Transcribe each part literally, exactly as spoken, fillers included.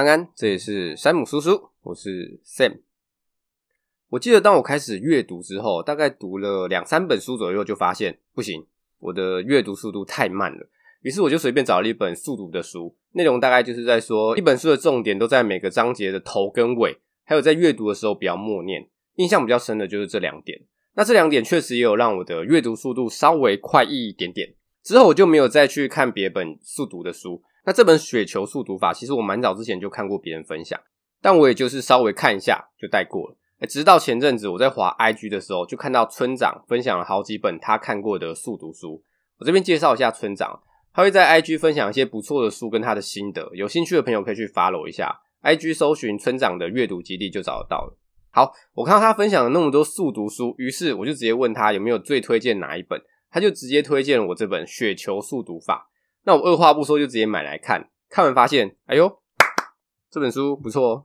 安安，这也是山姆叔叔，我是 Sam。 我记得当我开始阅读之后，大概读了两三本书左右，就发现不行，我的阅读速度太慢了。于是我就随便找了一本速读的书，内容大概就是在说一本书的重点都在每个章节的头跟尾，还有在阅读的时候不要默念。印象比较深的就是这两点，那这两点确实也有让我的阅读速度稍微快一点点。之后我就没有再去看别本速读的书，那这本雪球速读法其实我蛮早之前就看过别人分享，但我也就是稍微看一下就带过了。直到前阵子我在滑 I G 的时候，就看到村长分享了好几本他看过的速读书。我这边介绍一下村长，他会在 I G 分享一些不错的书跟他的心得，有兴趣的朋友可以去 follow 一下， I G 搜寻村长的阅读基地就找得到了。好，我看到他分享了那么多速读书，于是我就直接问他有没有最推荐哪一本，他就直接推荐了我这本雪球速读法。那我二话不说就直接买来看，看完发现哎呦，这本书不错哦。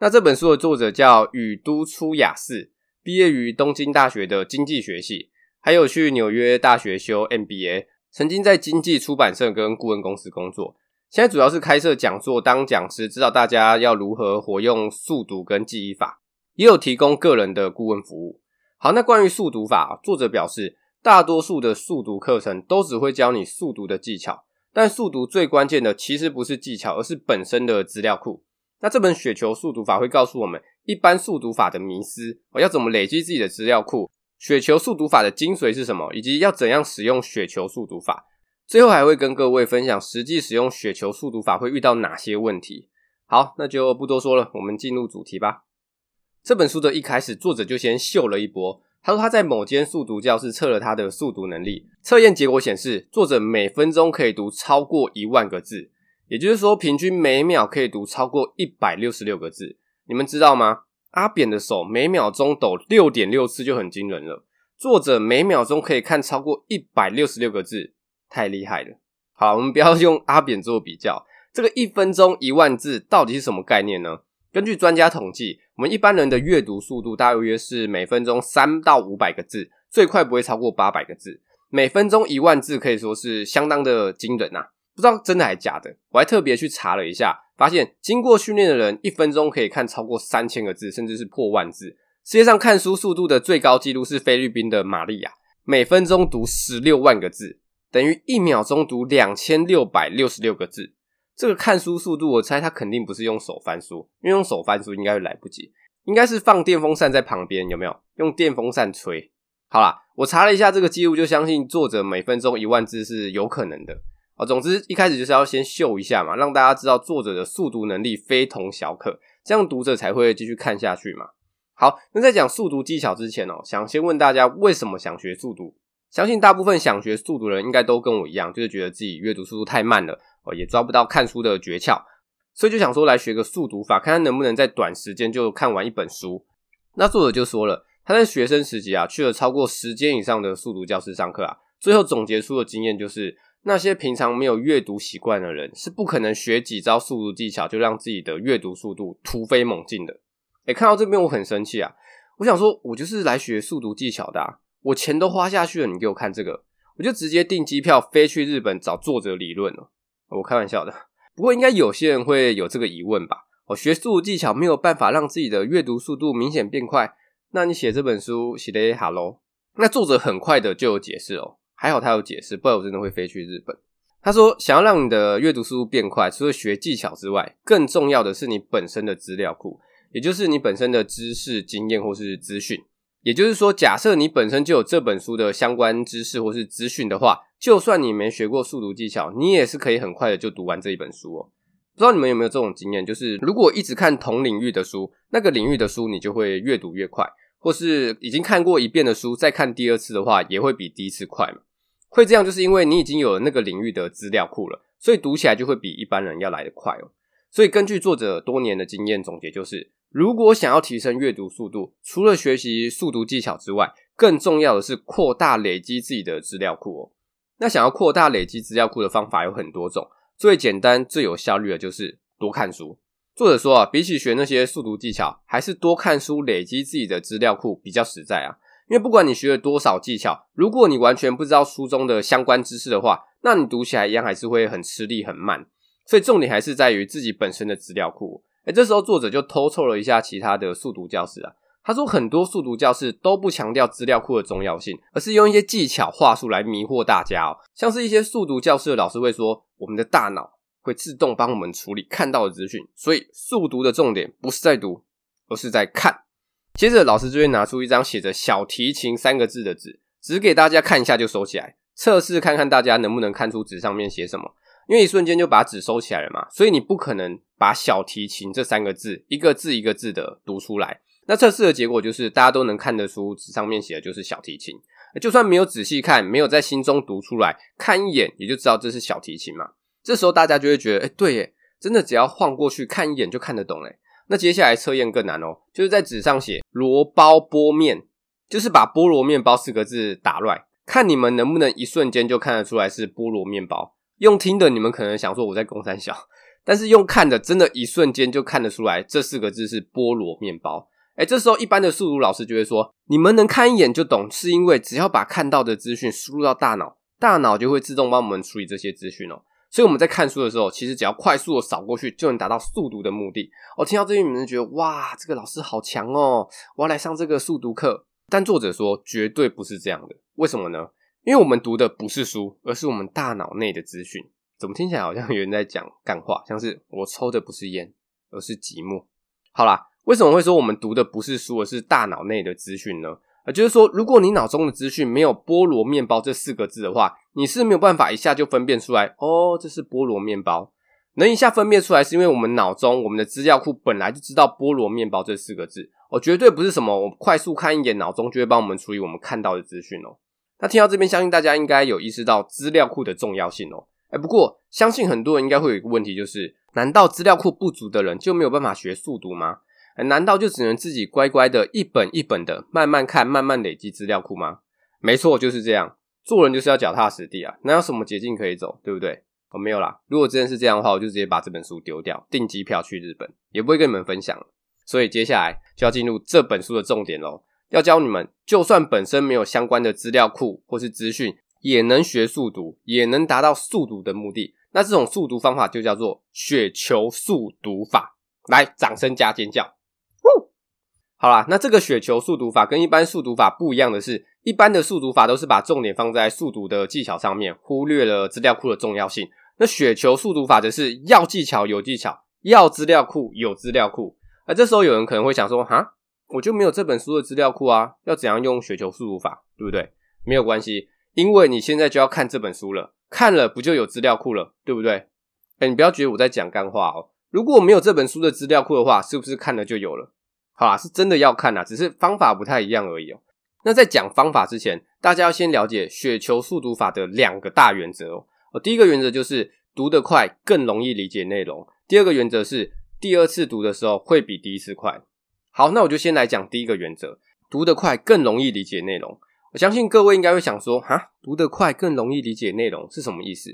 那这本书的作者叫宇都出雅士，毕业于东京大学的经济学系，还有去纽约大学修 M B A， 曾经在经济出版社跟顾问公司工作，现在主要是开设讲座当讲师，指导大家要如何活用速读跟记忆法，也有提供个人的顾问服务。好，那关于速读法，作者表示大多数的速读课程都只会教你速读的技巧，但速读最关键的其实不是技巧，而是本身的资料库。那这本雪球速读法会告诉我们一般速读法的迷思，哦，要怎么累积自己的资料库，雪球速读法的精髓是什么，以及要怎样使用雪球速读法。最后还会跟各位分享实际使用雪球速读法会遇到哪些问题。好，那就不多说了，我们进入主题吧。这本书的一开始，作者就先秀了一波，他说他在某间速读教室测了他的速读能力，测验结果显示作者每分钟可以读超过一万个字，也就是说平均每秒可以读超过一百六十六个字。你们知道吗？阿扁的手每秒钟抖 六点六 次就很惊人了，作者每秒钟可以看超过一百六十六个字，太厉害了。好，我们不要用阿扁做比较，这个一分钟一万字到底是什么概念呢？根据专家统计，我们一般人的阅读速度大约是每分钟三到五百个字，最快不会超过八百个字。每分钟一万字可以说是相当的惊人啊，不知道真的还假的。我还特别去查了一下，发现经过训练的人一分钟可以看超过三千个字，甚至是破万字。世界上看书速度的最高纪录是菲律宾的玛利亚，每分钟读十六万个字，等于一秒钟读两千六百六十六个字。这个看书速度我猜他肯定不是用手翻书，因为用手翻书应该会来不及，应该是放电风扇在旁边，有没有用电风扇吹。好啦，我查了一下这个记录，就相信作者每分钟一万字是有可能的。哦，总之一开始就是要先秀一下嘛，让大家知道作者的速读能力非同小可，这样读者才会继续看下去嘛。好，那在讲速读技巧之前哦，想先问大家为什么想学速读。相信大部分想学速读的人应该都跟我一样，就是觉得自己阅读速度太慢了，也抓不到看书的诀窍，所以就想说来学个速读法，看看能不能在短时间就看完一本书。那作者就说了，他在学生时期啊，去了超过十间以上的速读教室上课啊，最后总结出的经验就是，那些平常没有阅读习惯的人，是不可能学几招速读技巧就让自己的阅读速度突飞猛进的。欸，看到这边我很生气啊，我想说，我就是来学速读技巧的啊，我钱都花下去了，你给我看这个，我就直接订机票飞去日本找作者理论了。我开玩笑的，不过应该有些人会有这个疑问吧，哦，学速读技巧没有办法让自己的阅读速度明显变快，那你写这本书写得好咯。那作者很快的就有解释哦，还好他有解释，不然我真的会飞去日本。他说想要让你的阅读速度变快，除了学技巧之外，更重要的是你本身的资料库，也就是你本身的知识、经验或是资讯。也就是说，假设你本身就有这本书的相关知识或是资讯的话，就算你没学过速读技巧，你也是可以很快的就读完这一本书哦。不知道你们有没有这种经验，就是如果一直看同领域的书，那个领域的书你就会越读越快，或是已经看过一遍的书再看第二次的话，也会比第一次快嘛。会这样就是因为你已经有了那个领域的资料库了，所以读起来就会比一般人要来得快哦。所以根据作者多年的经验总结，就是如果想要提升阅读速度，除了学习速读技巧之外，更重要的是扩大累积自己的资料库哦。那想要扩大累积资料库的方法有很多种，最简单最有效率的就是多看书。作者说啊，比起学那些速读技巧，还是多看书累积自己的资料库比较实在啊。因为不管你学了多少技巧，如果你完全不知道书中的相关知识的话，那你读起来一样还是会很吃力很慢。所以重点还是在于自己本身的资料库。诶，这时候作者就偷凑了一下其他的速读教室啊，他说很多速读教室都不强调资料库的重要性，而是用一些技巧话术来迷惑大家哦。像是一些速读教室的老师会说，我们的大脑会自动帮我们处理看到的资讯，所以速读的重点不是在读，而是在看。接着老师就会拿出一张写着小提琴三个字的纸，只给大家看一下就收起来，测试看看大家能不能看出纸上面写什么。因为一瞬间就把纸收起来了嘛，所以你不可能把小提琴这三个字一个字一个字的读出来。那测试的结果就是大家都能看得出纸上面写的就是小提琴，就算没有仔细看，没有在心中读出来，看一眼也就知道这是小提琴嘛。这时候大家就会觉得，诶，对耶，真的只要晃过去看一眼就看得懂耶。那接下来测验更难哦，就是在纸上写萝包波面，就是把菠萝面包四个字打乱，看你们能不能一瞬间就看得出来是菠萝面包。用听的你们可能想说我在公三小，但是用看的真的一瞬间就看得出来这四个字是菠萝面包。诶，这时候一般的速读老师就会说，你们能看一眼就懂，是因为只要把看到的资讯输入到大脑，大脑就会自动帮我们处理这些资讯哦。所以我们在看书的时候，其实只要快速的扫过去就能达到速读的目的。哦，听到这边你们觉得哇，这个老师好强哦，我要来上这个速读课。但作者说绝对不是这样的。为什么呢？因为我们读的不是书，而是我们大脑内的资讯。怎么听起来好像有人在讲干话，像是我抽的不是烟，而是寂寞。好啦，为什么会说我们读的不是书，而是大脑内的资讯呢？呃，就是说如果你脑中的资讯没有菠萝面包这四个字的话，你是没有办法一下就分辨出来，哦，这是菠萝面包。能一下分辨出来是因为我们脑中我们的资料库本来就知道菠萝面包这四个字哦，绝对不是什么我快速看一眼脑中就会帮我们处理我们看到的资讯哦。那听到这边，相信大家应该有意识到资料库的重要性哦。诶，不过相信很多人应该会有一个问题，就是难道资料库不足的人就没有办法学速读吗？难道就只能自己乖乖的一本一本的慢慢看，慢慢累积资料库吗？没错，就是这样。做人就是要脚踏实地啊，哪有什么捷径可以走，对不对？哦，没有啦，如果真的是这样的话，我就直接把这本书丢掉，订机票去日本，也不会跟你们分享了。所以接下来就要进入这本书的重点咯，要教你们就算本身没有相关的资料库或是资讯，也能学速读，也能达到速读的目的。那这种速读方法就叫做雪球速读法。来，掌声加尖叫。好啦，那这个雪球速读法跟一般速读法不一样的是，一般的速读法都是把重点放在速读的技巧上面，忽略了资料库的重要性。那雪球速读法则是要技巧有技巧，要资料库有资料库。而这时候有人可能会想说，蛤，我就没有这本书的资料库啊，要怎样用雪球速读法，对不对？没有关系，因为你现在就要看这本书了，看了不就有资料库了，对不对？诶，你不要觉得我在讲干话哦，如果我没有这本书的资料库的话，是不是看了就有了？好啦，是真的要看啦，只是方法不太一样而已哦。那在讲方法之前，大家要先了解雪球速读法的两个大原则哦。哦，第一个原则就是读得快更容易理解内容，第二个原则是第二次读的时候会比第一次快。好，那我就先来讲第一个原则，读得快更容易理解内容。我相信各位应该会想说，蛤，读得快更容易理解内容是什么意思？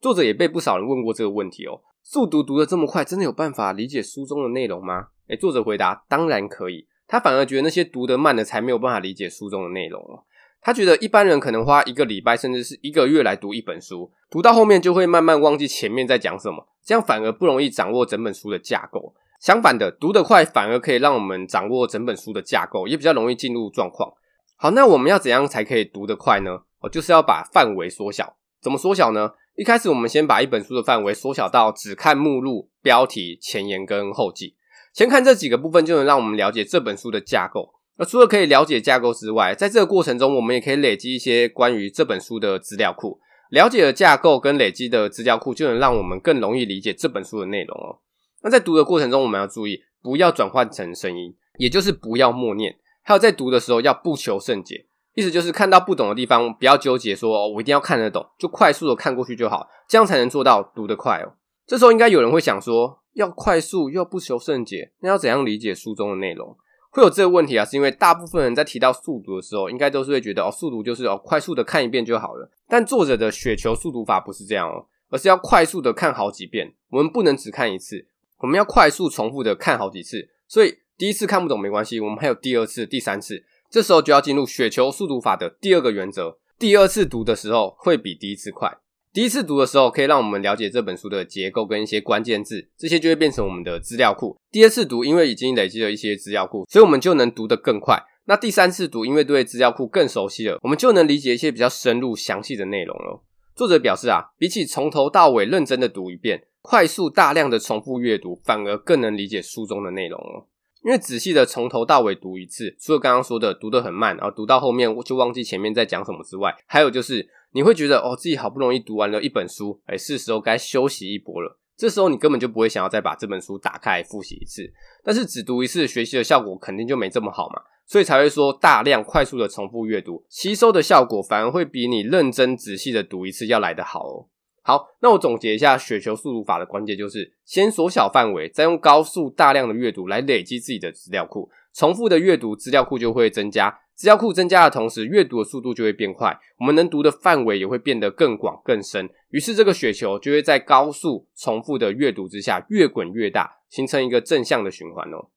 作者也被不少人问过这个问题哦。速读读得这么快，真的有办法理解书中的内容吗？诶，作者回答，当然可以。他反而觉得那些读得慢的才没有办法理解书中的内容哦。他觉得一般人可能花一个礼拜甚至是一个月来读一本书，读到后面就会慢慢忘记前面在讲什么，这样反而不容易掌握整本书的架构。相反的，读得快反而可以让我们掌握整本书的架构，也比较容易进入状况。好，那我们要怎样才可以读得快呢？哦，就是要把范围缩小。怎么缩小呢？一开始我们先把一本书的范围缩小到只看目录、标题、前言跟后记。先看这几个部分就能让我们了解这本书的架构。而除了可以了解架构之外，在这个过程中我们也可以累积一些关于这本书的资料库。了解了架构跟累积的资料库，就能让我们更容易理解这本书的内容哦。那在读的过程中我们要注意，不要转换成声音，也就是不要默念。还有在读的时候要不求甚解，意思就是看到不懂的地方不要纠结说，哦，我一定要看得懂，就快速的看过去就好，这样才能做到读得快哦。这时候应该有人会想说，要快速又不求甚解，那要怎样理解书中的内容？会有这个问题啊，是因为大部分人在提到速读的时候，应该都是会觉得，哦，速读就是哦快速的看一遍就好了。但作者的雪球速读法不是这样哦，而是要快速的看好几遍，我们不能只看一次，我们要快速重复的看好几次。所以第一次看不懂没关系，我们还有第二次、第三次。这时候就要进入雪球速读法的第二个原则，第二次读的时候会比第一次快。第一次读的时候可以让我们了解这本书的结构跟一些关键字，这些就会变成我们的资料库。第二次读因为已经累积了一些资料库，所以我们就能读得更快。那第三次读因为对资料库更熟悉了，我们就能理解一些比较深入详细的内容了。作者表示啊，比起从头到尾认真的读一遍，快速大量的重复阅读反而更能理解书中的内容哦。因为仔细的从头到尾读一次，除了刚刚说的读得很慢，然后读到后面就忘记前面在讲什么之外，还有就是你会觉得哦，自己好不容易读完了一本书，哎，是时候该休息一波了。这时候你根本就不会想要再把这本书打开复习一次，但是只读一次学习的效果肯定就没这么好嘛，所以才会说大量快速的重复阅读，吸收的效果反而会比你认真仔细的读一次要来得好哦。好，那我总结一下雪球速读法的关键，就是先缩小范围，再用高速大量的阅读来累积自己的资料库，重复的阅读资料库就会增加，资料库增加的同时阅读的速度就会变快，我们能读的范围也会变得更广更深，于是这个雪球就会在高速重复的阅读之下越滚越大，形成一个正向的循环哦。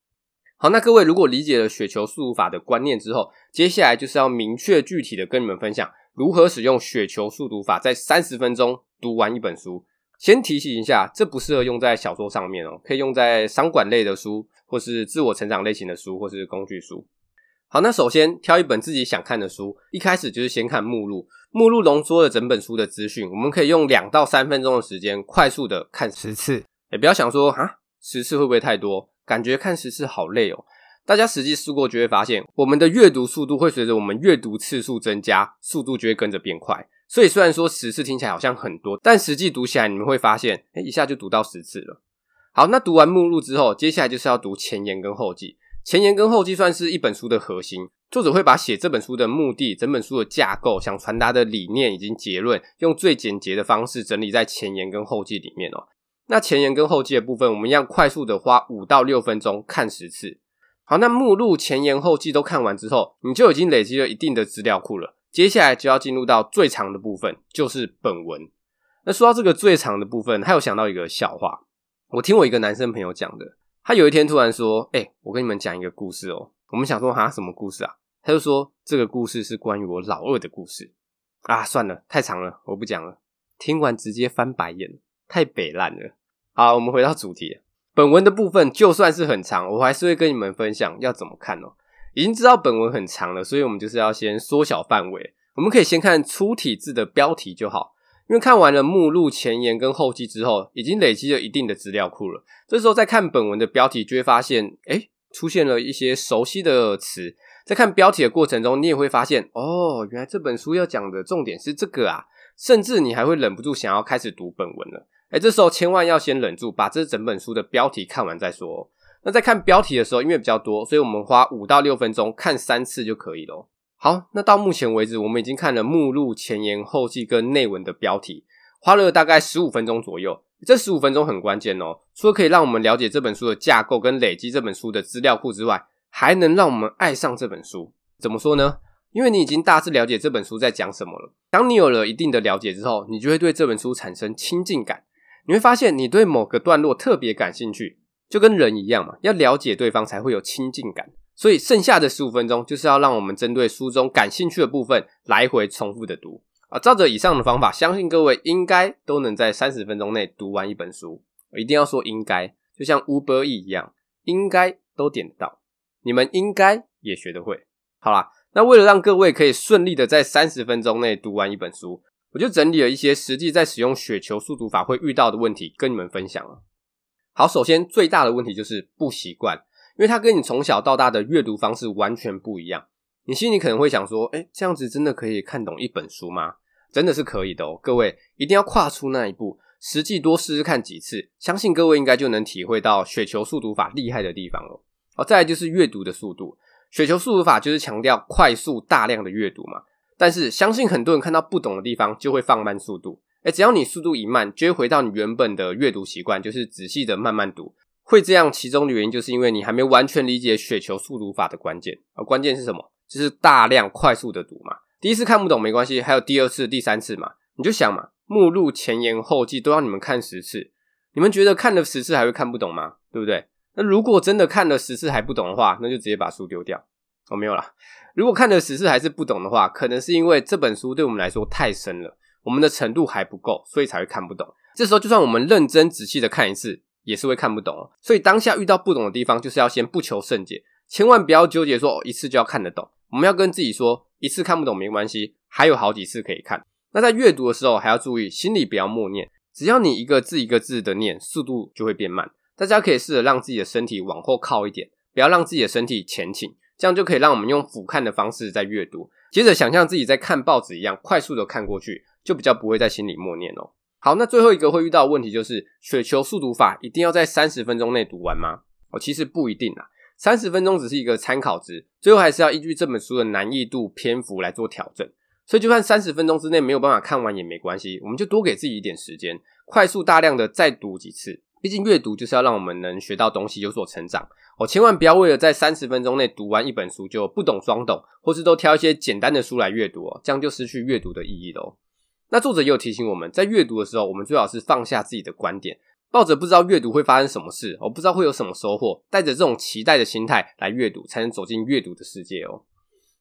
好，那各位如果理解了雪球速读法的观念之后，接下来就是要明确具体的跟你们分享如何使用雪球速读法在三十分钟读完一本书。先提醒一下，这不适合用在小说上面哦，可以用在商管类的书，或是自我成长类型的书，或是工具书。好，那首先挑一本自己想看的书，一开始就是先看目录，目录浓缩了整本书的资讯，我们可以用两到三分钟的时间快速的看十次。也不要想说哈，十次会不会太多，感觉看十次好累哦。大家实际试过就会发现，我们的阅读速度会随着我们阅读次数增加，速度就会跟着变快。所以虽然说十次听起来好像很多，但实际读起来你们会发现，诶，一下就读到十次了。好，那读完目录之后，接下来就是要读前言跟后记。前言跟后记算是一本书的核心，作者会把写这本书的目的、整本书的架构、想传达的理念以及结论，用最简洁的方式整理在前言跟后记里面哦。那前言跟后记的部分，我们一样快速的花五到六分钟看十次。好，那目录、前言、后记都看完之后，你就已经累积了一定的资料库了。接下来就要进入到最长的部分，就是本文。那说到这个最长的部分，还有想到一个笑话，我听我一个男生朋友讲的。他有一天突然说，欸，我跟你们讲一个故事哦。我们想说哈，什么故事啊？他就说这个故事是关于我老二的故事啊，算了，太长了，我不讲了。听完直接翻白眼，太北烂了。好，我们回到主题，本文的部分就算是很长，我还是会跟你们分享要怎么看哦。已经知道本文很长了，所以我们就是要先缩小范围，我们可以先看粗体字的标题就好，因为看完了目录、前言跟后记之后，已经累积了一定的资料库了，这时候再看本文的标题就会发现，诶，出现了一些熟悉的词，在看标题的过程中你也会发现，哦，原来这本书要讲的重点是这个啊，甚至你还会忍不住想要开始读本文了。诶，这时候千万要先忍住，把这整本书的标题看完再说哦。那在看标题的时候，因为比较多，所以我们花五到六分钟看三次就可以了。好，那到目前为止我们已经看了目录、前言、后记跟内文的标题，花了大概十五分钟左右。这十五分钟很关键哦，除了可以让我们了解这本书的架构跟累积这本书的资料库之外，还能让我们爱上这本书。怎么说呢？因为你已经大致了解这本书在讲什么了，当你有了一定的了解之后，你就会对这本书产生亲近感，你会发现你对某个段落特别感兴趣，就跟人一样嘛，要了解对方才会有亲近感。所以剩下的十五分钟就是要让我们针对书中感兴趣的部分来回重复的读啊。照着以上的方法，相信各位应该都能在三十分钟内读完一本书。我一定要说应该，就像 Uber E 一样，应该都点得到，你们应该也学得会。好啦，那为了让各位可以顺利的在三十分钟内读完一本书，我就整理了一些实际在使用雪球速读法会遇到的问题跟你们分享了。好，首先最大的问题就是不习惯，因为它跟你从小到大的阅读方式完全不一样。你心里可能会想说，诶，这样子真的可以看懂一本书吗？真的是可以的哦，各位一定要跨出那一步，实际多试试看几次，相信各位应该就能体会到雪球速读法厉害的地方哦。好，再来就是阅读的速度，雪球速读法就是强调快速大量的阅读嘛，但是相信很多人看到不懂的地方就会放慢速度。诶，只要你速度一慢，就会回到你原本的阅读习惯，就是仔细的慢慢读。会这样其中的原因就是因为你还没完全理解雪球速读法的关键。而关键是什么？就是大量快速的读嘛。第一次看不懂没关系，还有第二次、第三次嘛。你就想嘛，目录、前言、后记都让你们看十次，你们觉得看了十次还会看不懂吗？对不对？那如果真的看了十次还不懂的话，那就直接把书丢掉。哦，没有啦。如果看了十次还是不懂的话，可能是因为这本书对我们来说太深了，我们的程度还不够，所以才会看不懂。这时候就算我们认真仔细的看一次，也是会看不懂哦。所以当下遇到不懂的地方，就是要先不求甚解，千万不要纠结说、哦、一次就要看得懂。我们要跟自己说，一次看不懂没关系，还有好几次可以看。那在阅读的时候还要注意，心里不要默念，只要你一个字一个字的念，速度就会变慢。大家可以试着让自己的身体往后靠一点，不要让自己的身体前倾，这样就可以让我们用俯瞰的方式在阅读。接着想象自己在看报纸一样，快速的看过去，就比较不会在心里默念哦。好，那最后一个会遇到的问题就是，雪球速读法一定要在三十分钟内读完吗？哦，其实不一定啦，三十分钟只是一个参考值，最后还是要依据这本书的难易度、篇幅来做调整。所以就算三十分钟之内没有办法看完也没关系，我们就多给自己一点时间，快速大量的再读几次。毕竟阅读就是要让我们能学到东西，有所成长。哦，千万不要为了在三十分钟内读完一本书就不懂装懂，或是都挑一些简单的书来阅读哦，这样就失去阅读的意义了哦。那作者也有提醒我们，在阅读的时候，我们最好是放下自己的观点，抱着不知道阅读会发生什么事，哦，不知道会有什么收获，带着这种期待的心态来阅读，才能走进阅读的世界哦。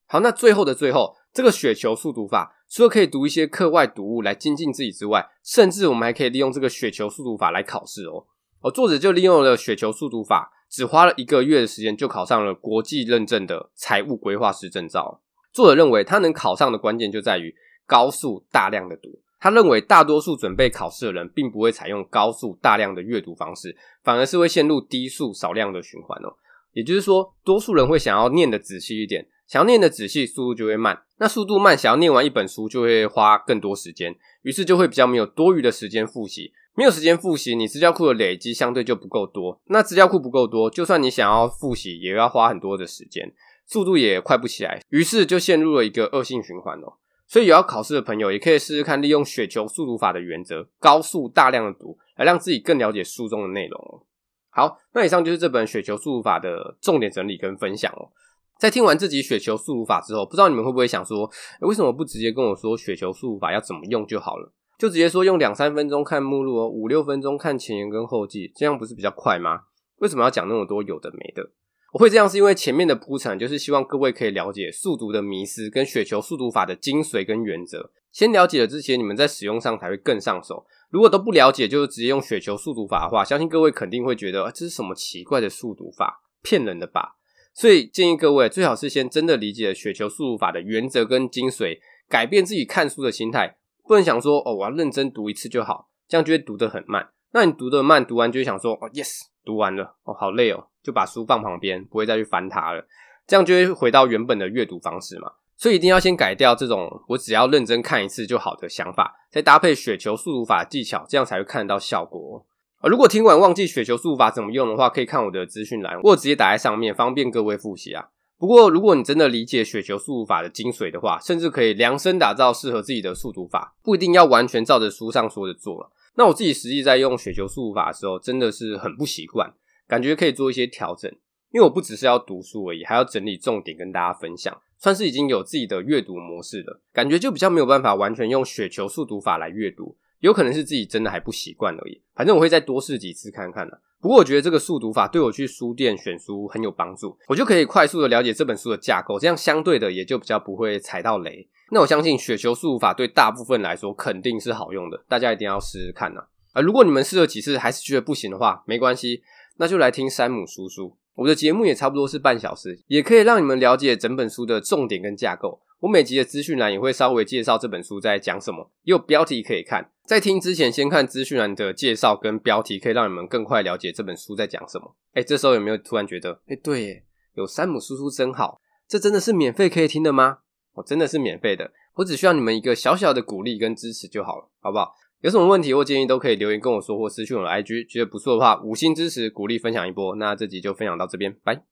好，那最后的最后，这个雪球速读法除了可以读一些课外读物来精进自己之外，甚至我们还可以利用这个雪球速读法来考试哦。哦，作者就利用了雪球速读法，只花了一个月的时间就考上了国际认证的财务规划师证照。作者认为他能考上的关键就在于高速大量的读。他认为大多数准备考试的人并不会采用高速大量的阅读方式，反而是会陷入低速少量的循环哦。也就是说，多数人会想要念的仔细一点，想要念的仔细，速度就会慢，那速度慢，想要念完一本书就会花更多时间，于是就会比较没有多余的时间复习。没有时间复习，你资料库的累积相对就不够多，那资料库不够多，就算你想要复习也要花很多的时间，速度也快不起来，于是就陷入了一个恶性循环哦。所以有要考试的朋友也可以试试看，利用雪球速读法的原则，高速大量的读，来让自己更了解书中的内容哦。好，那以上就是这本雪球速读法的重点整理跟分享哦。在听完这集雪球速读法之后，不知道你们会不会想说、欸、为什么不直接跟我说雪球速读法要怎么用就好了，就直接说用两三分钟看目录哦，五六分钟看前言跟后记，这样不是比较快吗？为什么要讲那么多有的没的？我会这样是因为前面的铺陈就是希望各位可以了解速读的迷思跟雪球速读法的精髓跟原则，先了解了这些，你们在使用上才会更上手。如果都不了解就是直接用雪球速读法的话，相信各位肯定会觉得、啊、这是什么奇怪的速读法，骗人的吧。所以建议各位最好是先真的理解雪球速读法的原则跟精髓，改变自己看书的心态，不能想说哦，我要认真读一次就好，这样就会读得很慢。那你读得慢，读完就会想说哦 yes 读完了哦，好累哦，就把书放旁边，不会再去翻它了，这样就会回到原本的阅读方式嘛。所以一定要先改掉这种我只要认真看一次就好的想法，再搭配雪球速读法的技巧，这样才会看得到效果哦。如果听完忘记雪球速读法怎么用的话，可以看我的资讯栏，我直接打在上面，方便各位复习啊。不过如果你真的理解雪球速读法的精髓的话，甚至可以量身打造适合自己的速读法，不一定要完全照着书上说的做。那我自己实际在用雪球速读法的时候真的是很不习惯，感觉可以做一些调整，因为我不只是要读书而已，还要整理重点跟大家分享，算是已经有自己的阅读模式了，感觉就比较没有办法完全用雪球速读法来阅读，有可能是自己真的还不习惯而已，反正我会再多试几次看看啦。不过我觉得这个速读法对我去书店选书很有帮助，我就可以快速的了解这本书的架构，这样相对的也就比较不会踩到雷。那我相信雪球速读法对大部分来说肯定是好用的，大家一定要试试看啦。而如果你们试了几次还是觉得不行的话，没关系，那就来听山姆叔叔，我的节目也差不多是半小时，也可以让你们了解整本书的重点跟架构。我每集的资讯栏也会稍微介绍这本书在讲什么，也有标题可以看，在听之前先看资讯栏的介绍跟标题，可以让你们更快了解这本书在讲什么。诶，这时候有没有突然觉得诶对耶，有山姆叔叔真好，这真的是免费可以听的吗？哦，真的是免费的，我只需要你们一个小小的鼓励跟支持就好了，好不好？有什么问题或建议都可以留言跟我说，或私讯我的 I G， 觉得不错的话五星支持鼓励分享一波。那这集就分享到这边，拜。